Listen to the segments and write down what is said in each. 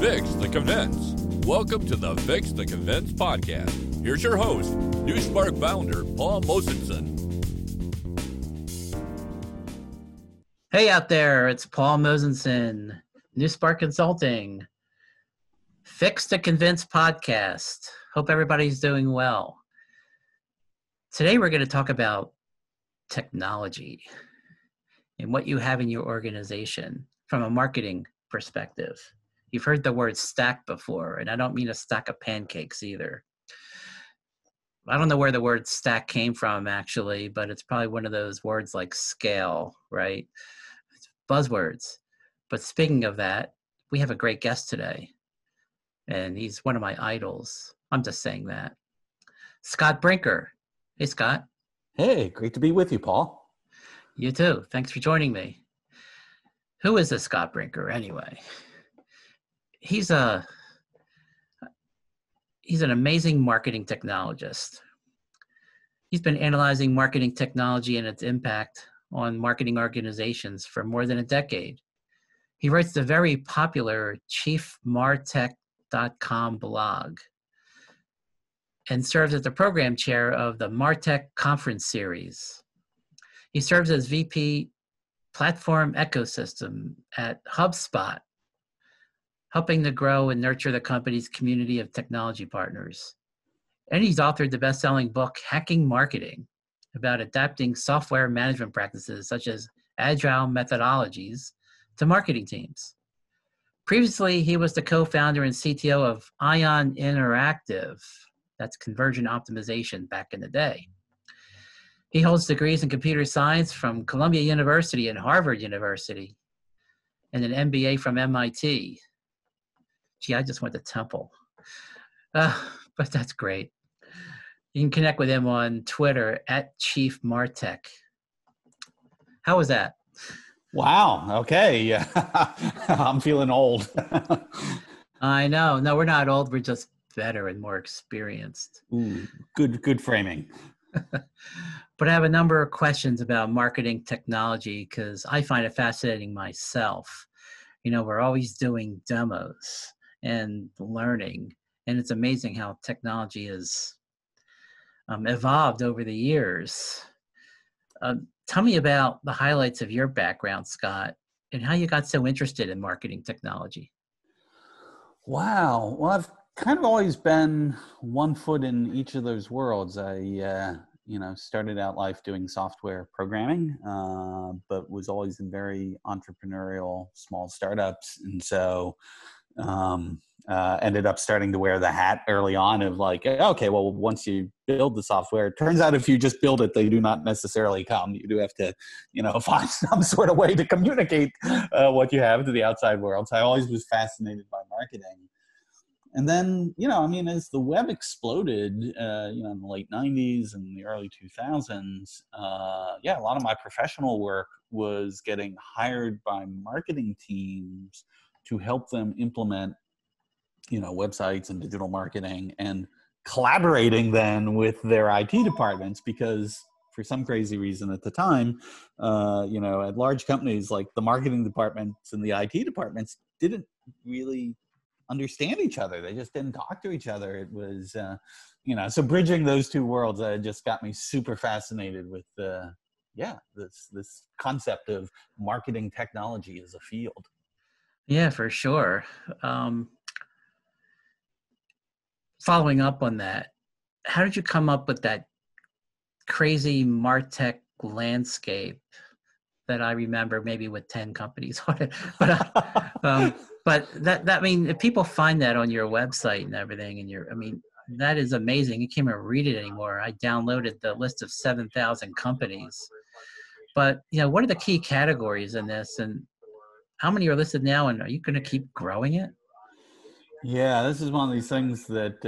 Fix the Convince. Welcome to the Fix the Convince podcast. Here's your host, New Spark founder, Paul Mosenson. Hey out there, it's Paul Mosenson, New Spark Consulting. Fix the Convince podcast. Hope everybody's doing well. Today we're going to talk about technology and what you have in your organization from a marketing perspective. You've heard the word stack before, and I don't mean a stack of pancakes either. I don't know where the word stack came from, actually, but it's probably one of those words like scale, right? It's buzzwords. But speaking of that, we have a great guest today, and he's one of my idols. I'm just saying that. Scott Brinker. Hey, Scott. Hey, great to be with you, Paul. You too. Thanks for joining me. Who is this Scott Brinker, anyway? He's an amazing marketing technologist. He's been analyzing marketing technology and its impact on marketing organizations for more than a decade. He writes the very popular Chiefmartec.com blog and serves as the program chair of the Martech Conference Series. He serves as VP Platform Ecosystem at HubSpot, helping to grow and nurture the company's community of technology partners. And he's authored the best-selling book, Hacking Marketing, about adapting software management practices such as agile methodologies to marketing teams. Previously, he was the co-founder and CTO of Ion Interactive, that's conversion optimization back in the day. He holds degrees in computer science from Columbia University and Harvard University, and an MBA from MIT. Gee, I just went to Temple, but that's great. You can connect with him on Twitter at Chief Martech. How was that? Wow. Okay. I'm feeling old. I know. No, we're not old. We're just better and more experienced. Ooh, good framing. But I have a number of questions about marketing technology because I find it fascinating myself. You know, we're always doing demos and learning. And it's amazing how technology has evolved over the years. Tell me about the highlights of your background, Scott, and how you got so interested in marketing technology. Wow. Well, I've kind of always been one foot in each of those worlds. I started out life doing software programming, but was always in very entrepreneurial small startups. And so ended up starting to wear the hat early on of like, okay, well, once you build the software, it turns out if you just build it, they do not necessarily come. You do have to, find some sort of way to communicate what you have to the outside world. So I always was fascinated by marketing. And then, as the web exploded, in the late 90s and the early 2000s, a lot of my professional work was getting hired by marketing teams to help them implement, websites and digital marketing, and collaborating then with their IT departments because for some crazy reason at the time, at large companies, like the marketing departments and the IT departments didn't really understand each other. They just didn't talk to each other. It was, so bridging those two worlds just got me super fascinated with, this concept of marketing technology as a field. Yeah, for sure. Following up on that, how did you come up with that crazy MarTech landscape that I remember maybe with 10 companies on it? But if people find that on your website and everything, and that is amazing. You can't even read it anymore. I downloaded the list of 7,000 companies. But, what are the key categories in this, and how many are listed now, and are you going to keep growing it? Yeah, this is one of these things that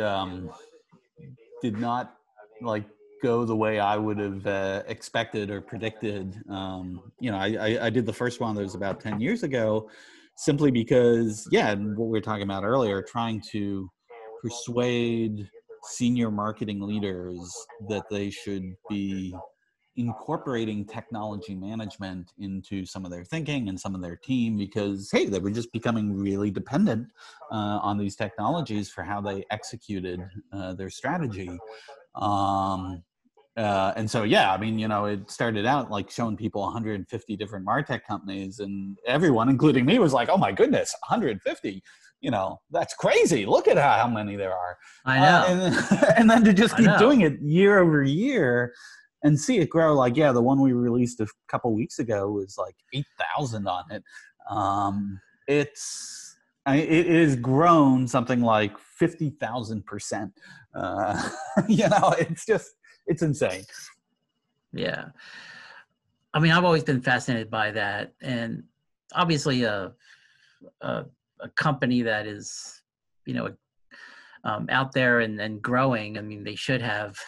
did not, go the way I would have expected or predicted. I did the first one that was about 10 years ago, simply because, what we were talking about earlier, trying to persuade senior marketing leaders that they should be incorporating technology management into some of their thinking and some of their team because, hey, they were just becoming really dependent on these technologies for how they executed their strategy. And so, yeah, I mean, you know, it started out like showing people 150 different MarTech companies, and everyone, including me, was like, oh my goodness, 150, you know, that's crazy. Look at how many there are. I know. And then to just keep doing it year over year and see it grow. Like, yeah, the one we released a couple weeks ago was like 8,000 on it. It has grown something like 50,000%. You know, it's just, it's insane. Yeah. I mean, I've always been fascinated by that. And obviously a company that is, you know, out there and growing, I mean, they should have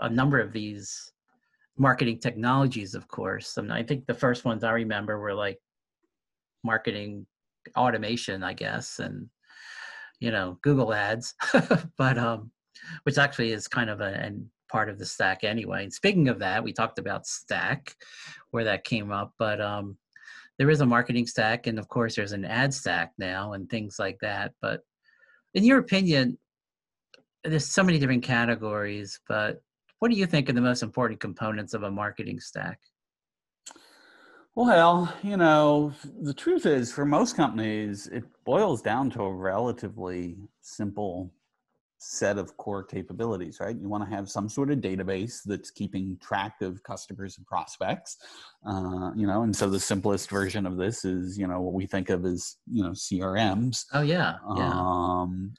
a number of these marketing technologies, of course. And I think the first ones I remember were like marketing automation, I guess, and, you know, Google ads, but, which actually is kind of an part of the stack anyway. And speaking of that, we talked about stack, where that came up, but there is a marketing stack, and of course there's an ad stack now and things like that. But in your opinion, there's so many different categories, but what do you think are the most important components of a marketing stack? Well, you know, the truth is for most companies, it boils down to a relatively simple set of core capabilities, right? You want to have some sort of database that's keeping track of customers and prospects, you know, and so the simplest version of this is, you know, what we think of as, you know, CRMs. Oh, yeah.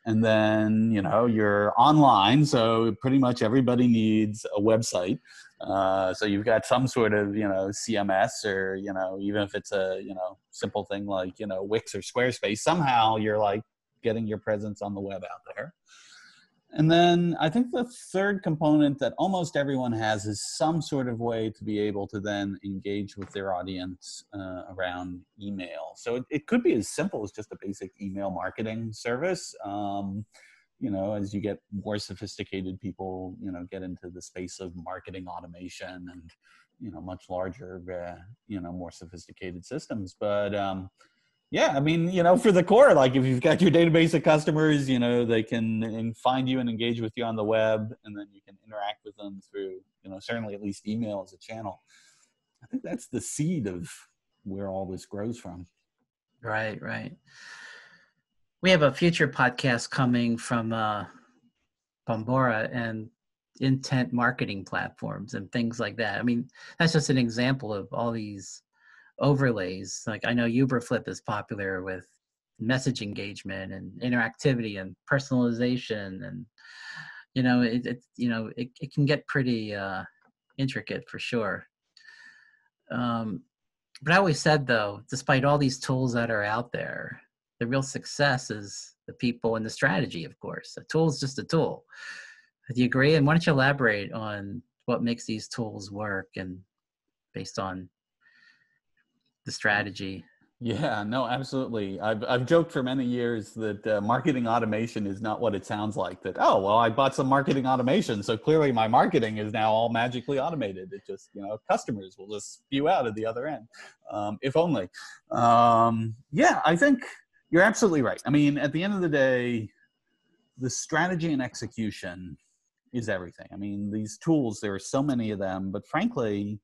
And then, you know, you're online, so pretty much everybody needs a website. So you've got some sort of, you know, CMS or, you know, even if it's a, you know, simple thing like, you know, Wix or Squarespace, somehow you're like getting your presence on the web out there. And then I think the third component that almost everyone has is some sort of way to be able to then engage with their audience around email. So it could be as simple as just a basic email marketing service. You know, as you get more sophisticated people, you know, get into the space of marketing automation and, you know, much larger, you know, more sophisticated systems. But, yeah, I mean, you know, for the core, like if you've got your database of customers, you know, they can find you and engage with you on the web, and then you can interact with them through, you know, certainly at least email as a channel. I think that's the seed of where all this grows from. Right, right. We have a future podcast coming from Bombora and intent marketing platforms and things like that. I mean, that's just an example of all these overlays. Like I know Uberflip is popular with message engagement and interactivity and personalization, and you know it can get pretty intricate for sure. But I always said though, despite all these tools that are out there, the real success is the people and the strategy, of course. A tool is just a tool. Do you agree? And why don't you elaborate on what makes these tools work and based on the strategy? Yeah, no, absolutely. I've joked for many years that marketing automation is not what it sounds like. That, oh, well, I bought some marketing automation, so clearly my marketing is now all magically automated. It just, you know, customers will just spew out at the other end, if only. Yeah, I think you're absolutely right. I mean, at the end of the day, the strategy and execution is everything. I mean, these tools, there are so many of them, but frankly,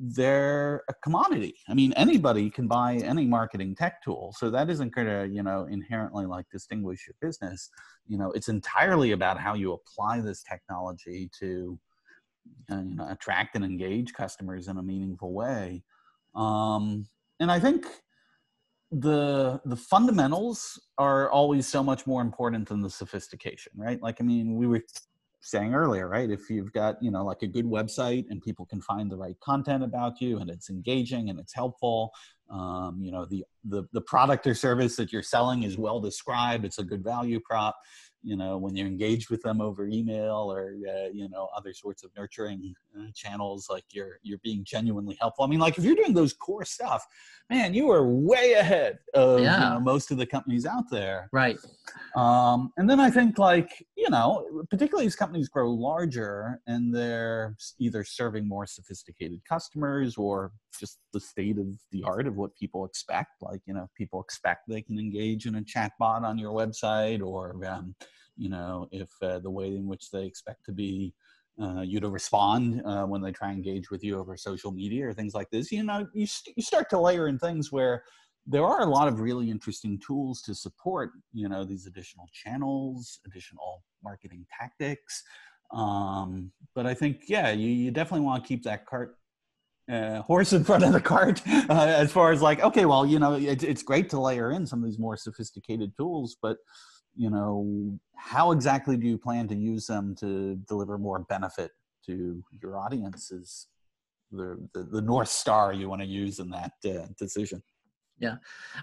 they're a commodity. I mean, anybody can buy any marketing tech tool. So that isn't going to, you know, inherently like distinguish your business. You know, it's entirely about how you apply this technology to you know, attract and engage customers in a meaningful way. And I think the fundamentals are always so much more important than the sophistication, right? Like, I mean, we were saying earlier, right? If you've got, you know, like a good website and people can find the right content about you and it's engaging and it's helpful, you know, the product or service that you're selling is well described, it's a good value prop, you know, when you're engaged with them over email or, you know, other sorts of nurturing channels, like you're being genuinely helpful. I mean, like if you're doing those core stuff, man, you are way ahead of you know, most of the companies out there. Right. And then I think like, you know, particularly as companies grow larger and they're either serving more sophisticated customers or just the state of the art of what people expect. Like, you know, people expect they can engage in a chatbot on your website or, you know, if the way in which they expect to be, you to respond when they try and engage with you over social media or things like this, you know, you start to layer in things where there are a lot of really interesting tools to support, you know, these additional channels, additional marketing tactics. But I think, yeah, you definitely want to keep that cart horse in front of the cart as far as like, okay, well, you know, it's great to layer in some of these more sophisticated tools, but you know, how exactly do you plan to use them to deliver more benefit to your audience is the North Star you want to use in that decision. Yeah.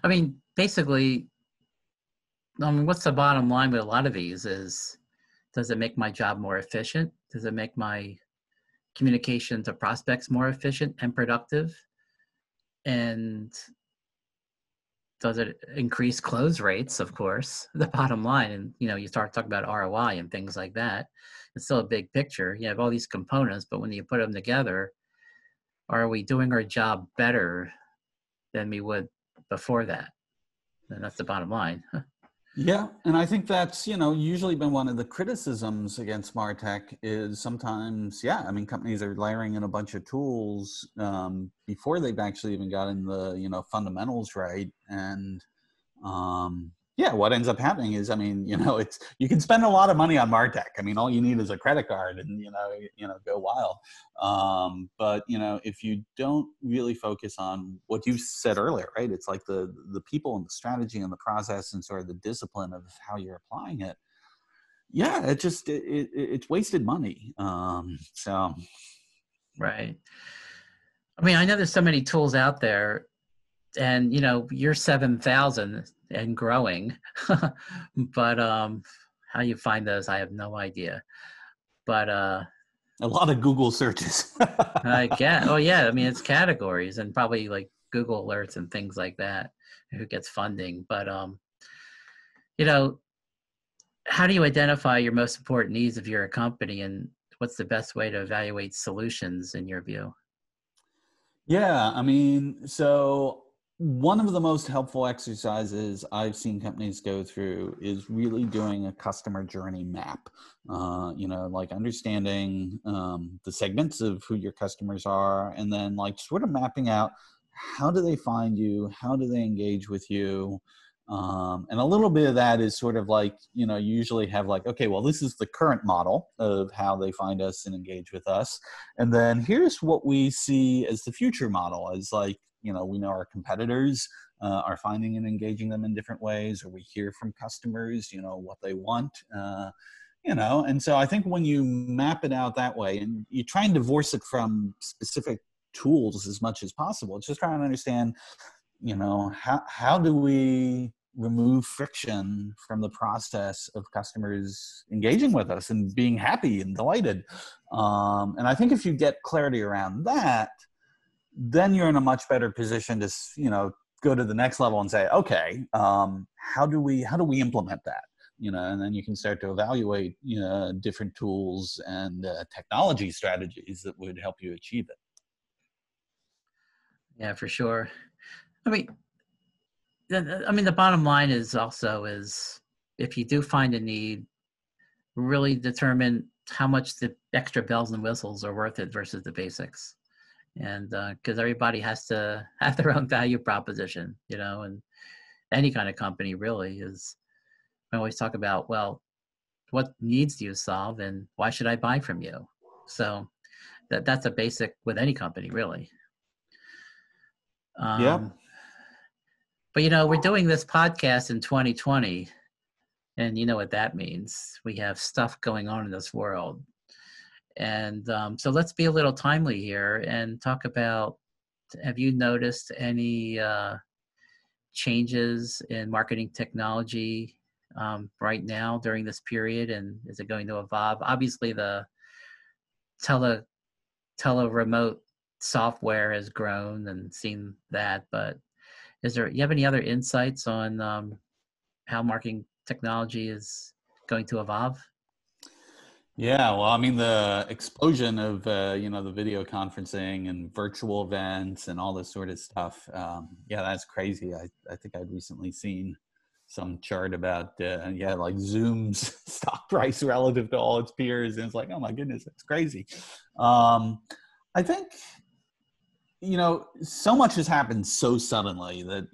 I mean, basically, I mean, what's the bottom line with a lot of these is, does it make my job more efficient? Does it make my communication to prospects more efficient and productive? And does it increase close rates? Of course, the bottom line. And, you know, you start talking about ROI and things like that. It's still a big picture. You have all these components, but when you put them together, are we doing our job better than we would before that? And that's the bottom line. Yeah. And I think that's, you know, usually been one of the criticisms against Martech is sometimes, yeah, I mean, companies are layering in a bunch of tools before they've actually even gotten the, you know, fundamentals right. And yeah, what ends up happening is, I mean, you know, it's, you can spend a lot of money on Martech. I mean, all you need is a credit card and, you know, go wild. But, you know, if you don't really focus on what you said earlier, right? It's like the people and the strategy and the process and sort of the discipline of how you're applying it. Yeah. It just, it's wasted money. So. Right. I mean, I know there's so many tools out there and, you know, you're 7,000 and growing, but how you find those, I have no idea. But a lot of Google searches. I guess. Oh yeah, I mean it's categories and probably like Google alerts and things like that. Who gets funding? But you know, how do you identify your most important needs if you're a company, and what's the best way to evaluate solutions in your view? Yeah, I mean, so. One of the most helpful exercises I've seen companies go through is really doing a customer journey map. You know, like understanding the segments of who your customers are, and then like sort of mapping out how do they find you, how do they engage with you. And a little bit of that is sort of like, you know, you usually have like, okay, well, this is the current model of how they find us and engage with us. And then here's what we see as the future model is like, you know, we know our competitors are finding and engaging them in different ways, or we hear from customers, you know, what they want, you know. And so I think when you map it out that way and you try and divorce it from specific tools as much as possible, it's just trying to understand, you know, how do we remove friction from the process of customers engaging with us and being happy and delighted. And I think if you get clarity around that, then you're in a much better position to, you know, go to the next level and say, okay, how do we implement that? You know, and then you can start to evaluate, you know, different tools and technology strategies that would help you achieve it. Yeah, for sure. I mean, the bottom line is also is if you do find a need, really determine how much the extra bells and whistles are worth it versus the basics. And because everybody has to have their own value proposition, you know, and any kind of company really is, I always talk about, well, what needs do you solve and why should I buy from you? So that's a basic with any company really. Yeah. But, you know, we're doing this podcast in 2020 and you know what that means. We have stuff going on in this world. And so let's be a little timely here and talk about, have you noticed any changes in marketing technology right now during this period, and is it going to evolve? Obviously, the tele-remote software has grown and seen that, but is there, you have any other insights on how marketing technology is going to evolve? Yeah, well, I mean, the explosion of, the video conferencing and virtual events and all this sort of stuff. Yeah, that's crazy. I think I'd recently seen some chart about, like Zoom's stock price relative to all its peers. And it's like, oh my goodness, that's crazy. I think, so much has happened so suddenly that,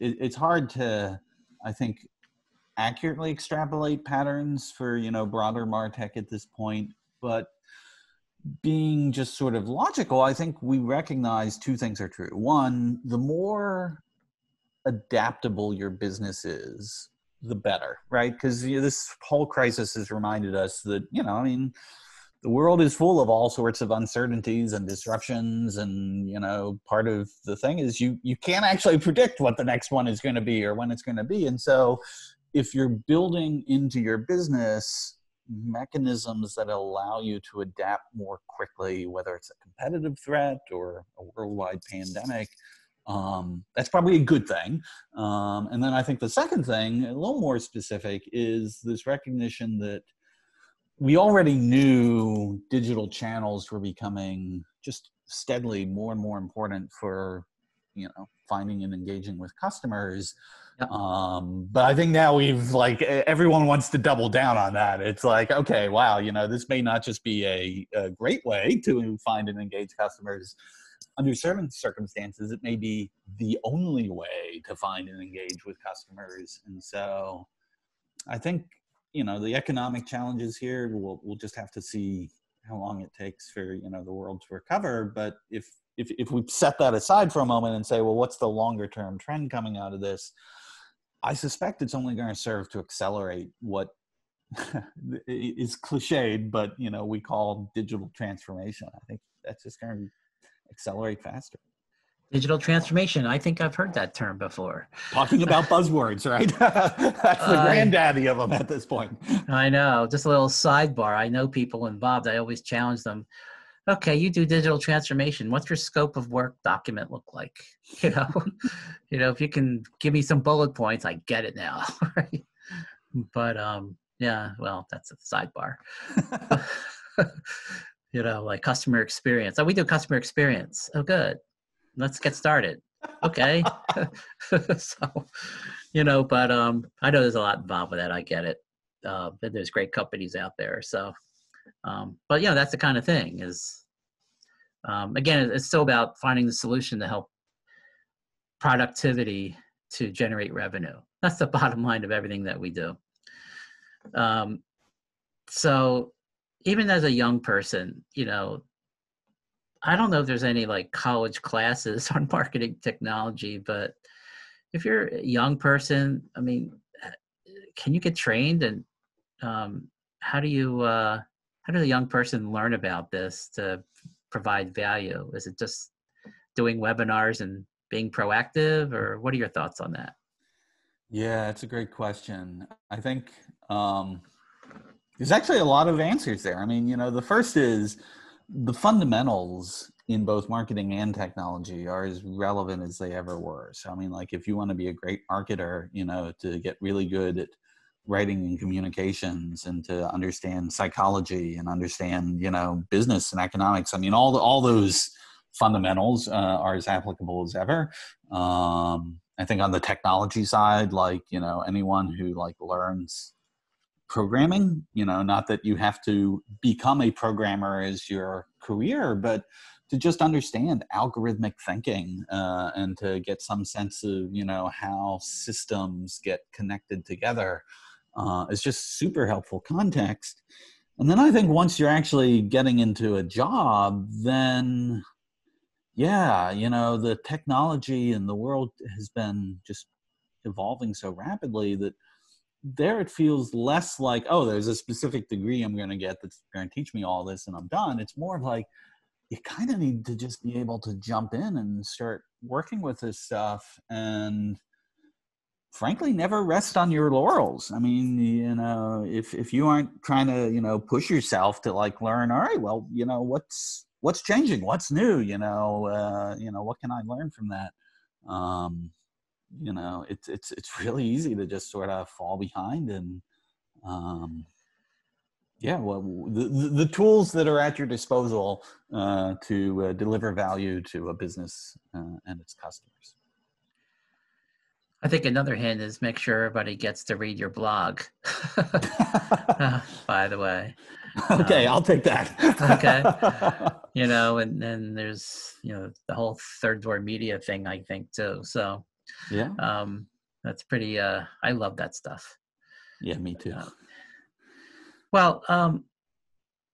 it's hard to, I think, accurately extrapolate patterns for, broader MarTech at this point. But being just sort of logical, I think we recognize two things are true. One, the more adaptable your business is, the better, right? Because this whole crisis has reminded us that, the world is full of all sorts of uncertainties and disruptions, and part of the thing is you can't actually predict what the next one is going to be or when it's going to be. And so if you're building into your business mechanisms that allow you to adapt more quickly, whether it's a competitive threat or a worldwide pandemic, that's probably a good thing. And then I think the second thing, a little more specific, is this recognition that we already knew digital channels were becoming just steadily more and more important for, finding and engaging with customers. Yep. But I think now we've everyone wants to double down on that. It's like, okay, wow, this may not just be a great way to find and engage customers. Under certain circumstances, it may be the only way to find and engage with customers. And so I think, the economic challenges here, we'll just have to see how long it takes for, the world to recover. But if we set that aside for a moment and say, well, what's the longer term trend coming out of this? I suspect it's only going to serve to accelerate what is cliched, but, we call digital transformation. I think that's just going to accelerate faster. Digital transformation. I think I've heard that term before. Talking about buzzwords, right? That's the granddaddy of them at this point. I know. Just a little sidebar. I know people involved. I always challenge them. Okay, you do digital transformation. What's your scope of work document look like? If you can give me some bullet points, I get it now. Right? But yeah, well, that's a sidebar. Like customer experience. Oh, we do customer experience. Oh, good. Let's get started. Okay. So, but I know there's a lot involved with that. I get it. But there's great companies out there. So, but that's the kind of thing is, again, it's still about finding the solution to help productivity to generate revenue. That's the bottom line of everything that we do. So even as a young person, I don't know if there's any college classes on marketing technology, but if you're a young person, I mean, can you get trained? And how does a young person learn about this to provide value? Is it just doing webinars and being proactive, or what are your thoughts on that? Yeah, that's a great question. I think there's actually a lot of answers there. I mean, the first is, the fundamentals in both marketing and technology are as relevant as they ever were. So, I mean, if you want to be a great marketer, to get really good at writing and communications and to understand psychology and understand, business and economics, I mean, all those fundamentals are as applicable as ever. I think on the technology side, anyone who learns programming, not that you have to become a programmer as your career, but to just understand algorithmic thinking and to get some sense of, how systems get connected together is just super helpful context. And then I think once you're actually getting into a job, then, yeah, the technology and the world has been just evolving so rapidly that there it feels less like, oh, there's a specific degree I'm going to get that's going to teach me all this and I'm done. It's more like you kind of need to just be able to jump in and start working with this stuff. And frankly, never rest on your laurels. I mean, you know, if you aren't trying to, you know, push yourself to like learn, all right, well, you know, what's changing, what's new, you know, what can I learn from that? You know, it's really easy to just sort of fall behind, and yeah, well, the tools that are at your disposal to deliver value to a business and its customers. I think another hint is make sure everybody gets to read your blog, by the way. Okay, I'll take that. Okay. You know, and then there's, you know, the whole third door media thing, I think, too. So yeah, that's pretty, I love that stuff. Yeah, me too. Well,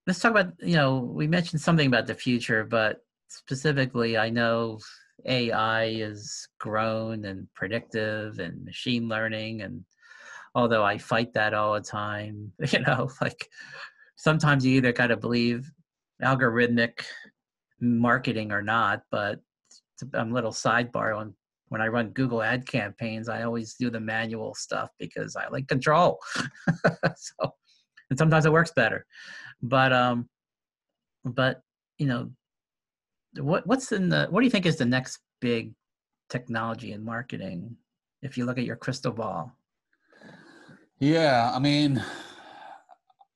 let's talk about, you know, we mentioned something about the future, but specifically, I know AI is grown and predictive and machine learning. And although I fight that all the time, you know, like sometimes you either got to believe algorithmic marketing or not, but I'm a little sidebar on when I run Google ad campaigns, I always do the manual stuff because I like control. So, and sometimes it works better, but you know, what do you think is the next big technology in marketing if you look at your crystal ball? Yeah, I mean,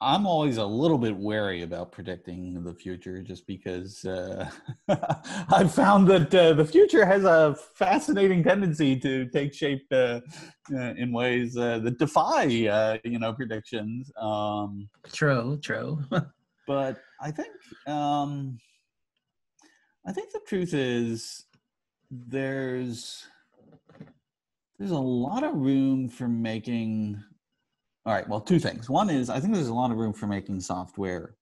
I'm always a little bit wary about predicting the future just because I've found that the future has a fascinating tendency to take shape in ways that defy, you know, predictions. True. But I think the truth is there's a lot of room for making, all right, well, two things. One is I think there's a lot of room for making software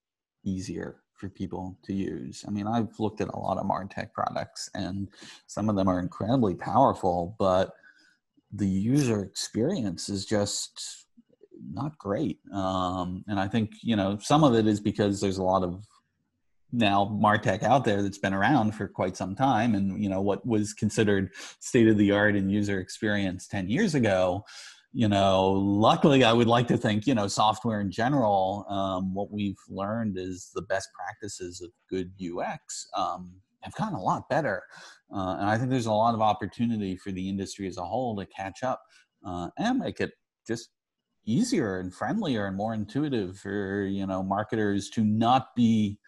easier for people to use. I mean, I've looked at a lot of MarTech products and some of them are incredibly powerful, but the user experience is just not great. And I think, you know, some of it is because there's a lot of now MarTech out there that's been around for quite some time, and you know what was considered state of the art in user experience 10 years ago. You know, luckily I would like to think, you know, software in general, what we've learned is the best practices of good UX have gotten a lot better, and I think there's a lot of opportunity for the industry as a whole to catch up and make it just easier and friendlier and more intuitive for, you know, marketers to not be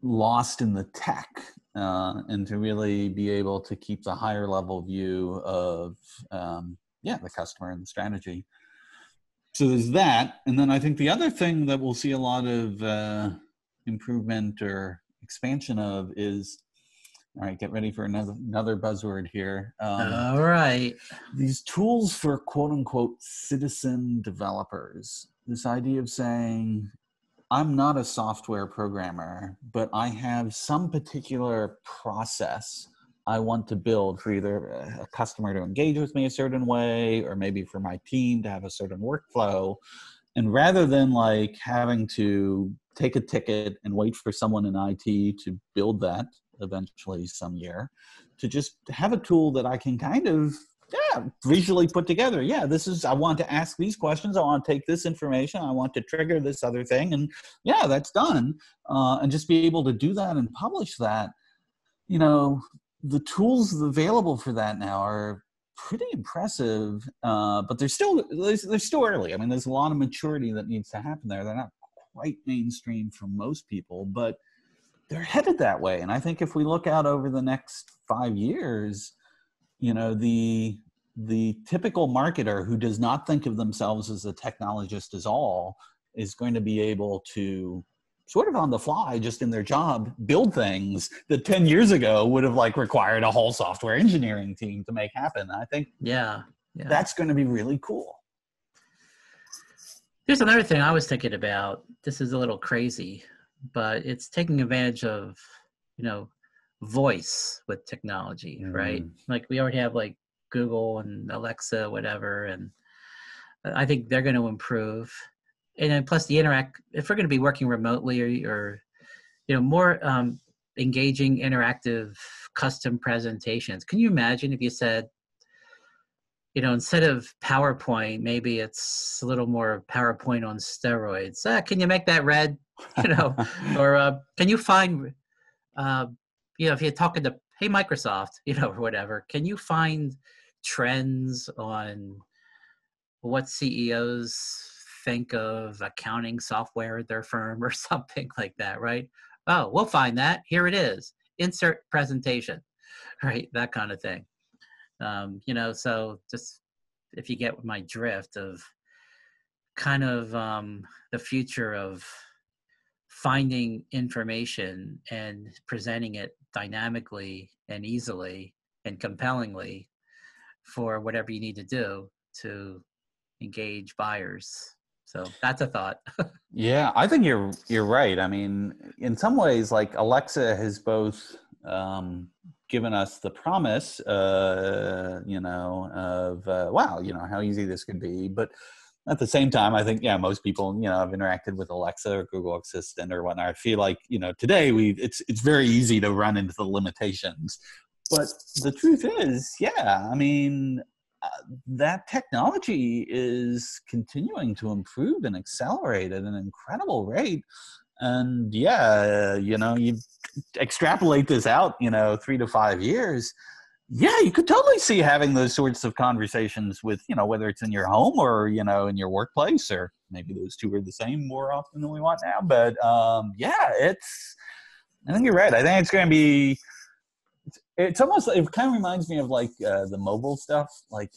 lost in the tech and to really be able to keep the higher level view of the customer and the strategy. So there's that. And then I think the other thing that we'll see a lot of improvement or expansion of is, all right, get ready for another buzzword here. All right. These tools for quote unquote citizen developers, this idea of saying, I'm not a software programmer, but I have some particular process I want to build for either a customer to engage with me a certain way, or maybe for my team to have a certain workflow. And rather than like having to take a ticket and wait for someone in IT to build that eventually some year, to just have a tool that I can kind of visually put together. Yeah, I want to ask these questions. I want to take this information. I want to trigger this other thing. And yeah, that's done. And just be able to do that and publish that. You know, the tools available for that now are pretty impressive, but they're still early. I mean, there's a lot of maturity that needs to happen there. They're not quite mainstream for most people, but they're headed that way. And I think if we look out over the next 5 years, you know, the typical marketer who does not think of themselves as a technologist at all is going to be able to sort of on the fly, just in their job, build things that 10 years ago would have like required a whole software engineering team to make happen. I think that's going to be really cool. Here's another thing I was thinking about. This is a little crazy, but it's taking advantage of, you know, voice with technology, right? Like we already have like Google and Alexa, whatever, and I think they're going to improve. And then plus if we're going to be working remotely or you know, more engaging, interactive, custom presentations. Can you imagine if you said, you know, instead of PowerPoint, maybe it's a little more PowerPoint on steroids. Can you make that red? You know, or can you find, you know, if you're talking to, hey, Microsoft, you know, or whatever, can you find trends on what CEOs think of accounting software at their firm or something like that, right? Oh, we'll find that. Here it is. Insert presentation, right? That kind of thing. You know, so just if you get my drift of kind of the future of finding information and presenting it dynamically and easily and compellingly for whatever you need to do to engage buyers. So that's a thought. Yeah, I think you're right. I mean, in some ways, like Alexa has both given us the promise, you know, of, wow, you know, how easy this could be. But at the same time, I think, yeah, most people, you know, have interacted with Alexa or Google Assistant or whatnot. I feel like, you know, today it's very easy to run into the limitations. But the truth is, yeah, I mean, that technology is continuing to improve and accelerate at an incredible rate. And yeah, you know, you extrapolate this out, you know, 3 to 5 years. Yeah, you could totally see having those sorts of conversations with, you know, whether it's in your home or, you know, in your workplace, or maybe those two are the same more often than we want now. But yeah, I think you're right. I think it's going to be, it's almost, it kind of reminds me of like the mobile stuff. Like,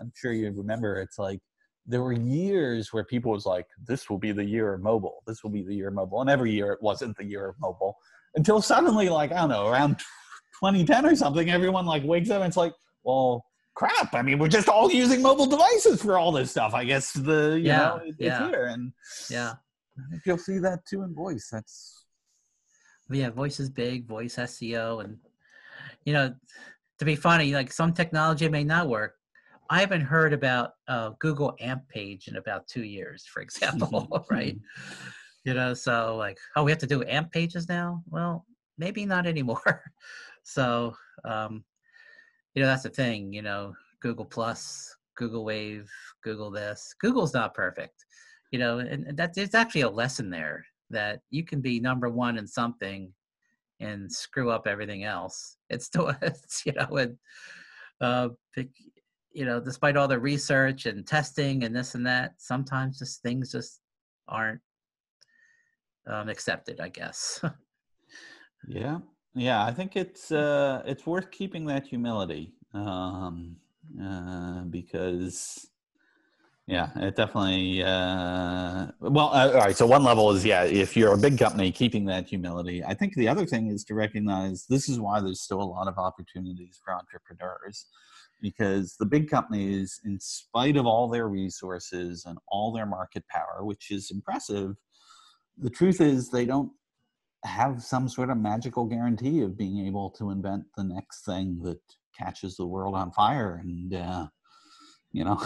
I'm sure you remember, it's like, there were years where people was like, this will be the year of mobile. This will be the year of mobile. And every year it wasn't the year of mobile until suddenly, like, I don't know, around 2010 or something, everyone like wakes up and it's like, well, crap. I mean, we're just all using mobile devices for all this stuff. I guess it's here. And yeah, I think you'll see that too in voice. Yeah, voice is big, voice SEO. And, you know, to be funny, like some technology may not work. I haven't heard about Google AMP page in about 2 years, for example, right? You know, so like, oh, we have to do AMP pages now? Well, maybe not anymore. So, you know, that's the thing, you know, Google Plus, Google Wave, Google this. Google's not perfect, you know, and that there's actually a lesson there that you can be number one in something and screw up everything else. It's still, you know, and, you know, despite all the research and testing and this and that, sometimes just things just aren't accepted, I guess. Yeah. I think it's worth keeping that humility because, yeah, it definitely. All right. So one level is, yeah, if you're a big company, keeping that humility. I think the other thing is to recognize this is why there's still a lot of opportunities for entrepreneurs. Because the big companies, in spite of all their resources and all their market power, which is impressive, the truth is they don't have some sort of magical guarantee of being able to invent the next thing that catches the world on fire. And, you know,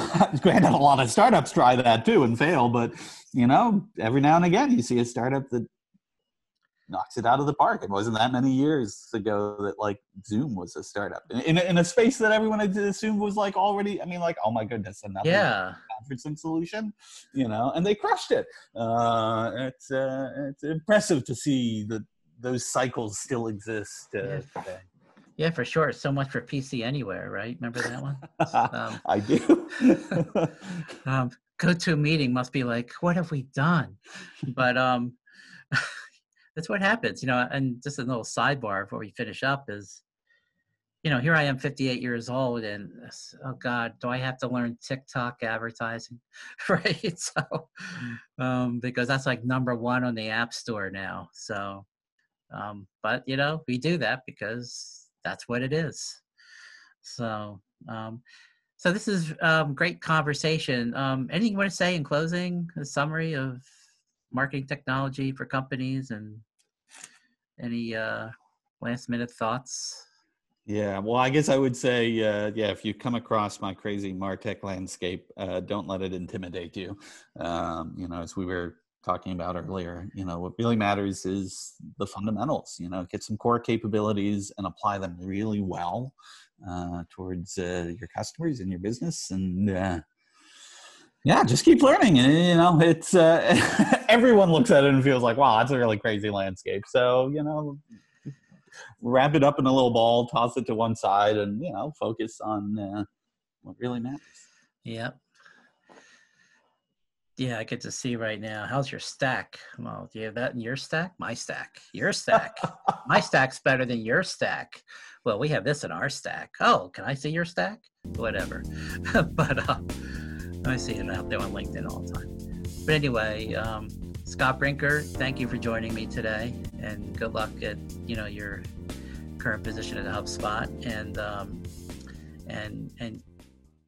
granted, a lot of startups try that too and fail, but, you know, every now and again you see a startup that knocks it out of the park. It wasn't that many years ago that like Zoom was a startup in a space that everyone had assumed was like already, I mean, like, oh my goodness, another conferencing solution, you know, and they crushed it. It's impressive to see that those cycles still exist today. Yeah, for sure. So much for PC Anywhere, right? Remember that one? I do. GoToMeeting must be like, what have we done? But, that's what happens, you know. And just a little sidebar before we finish up is, you know, here I am 58 years old and, oh God, do I have to learn TikTok advertising? Right. So, because that's like number one on the app store now. So, but you know, we do that because that's what it is. So, so this is great conversation. Anything you want to say in closing, a summary of marketing technology for companies and any last minute thoughts? Yeah, well, I guess I would say, yeah, if you come across my crazy MarTech landscape, don't let it intimidate you. You know, as we were talking about earlier. You know, what really matters is the fundamentals. You know, get some core capabilities and apply them really well towards your customers and your business, and yeah, just keep learning. And, you know, it's everyone looks at it and feels like, wow, that's a really crazy landscape. So, you know, wrap it up in a little ball, toss it to one side, and, you know, focus on what really matters. Yep. Yeah, I get to see right now. How's your stack? Well, do you have that in your stack? My stack. Your stack. My stack's better than your stack. Well, we have this in our stack. Oh, can I see your stack? Whatever. But I see it out there on LinkedIn all the time. But anyway, Scott Brinker, thank you for joining me today, and good luck at, you know, your current position at HubSpot, and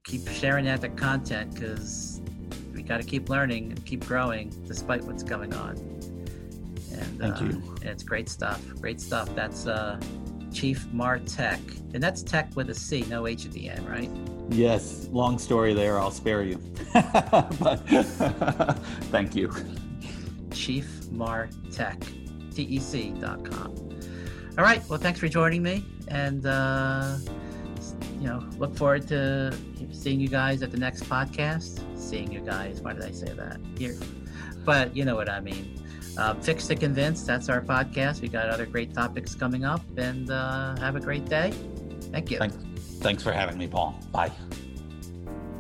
keep sharing the content, because we got to keep learning and keep growing despite what's going on. And thank you. And it's great stuff. Great stuff. That's Chiefmartec, and that's tech with a C, no H at the end, right? Yes, long story there. I'll spare you. But thank you. Chiefmartec, TEC.com. All right. Well, thanks for joining me, and you know, look forward to seeing you guys at the next podcast. Seeing you guys. Why did I say that here? But you know what I mean. Fix to Convince. That's our podcast. We got other great topics coming up, and have a great day. Thank you. Thanks for having me, Paul. Bye.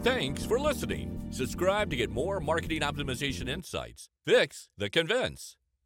Thanks for listening. Subscribe to get more marketing optimization insights. Fix the Convince.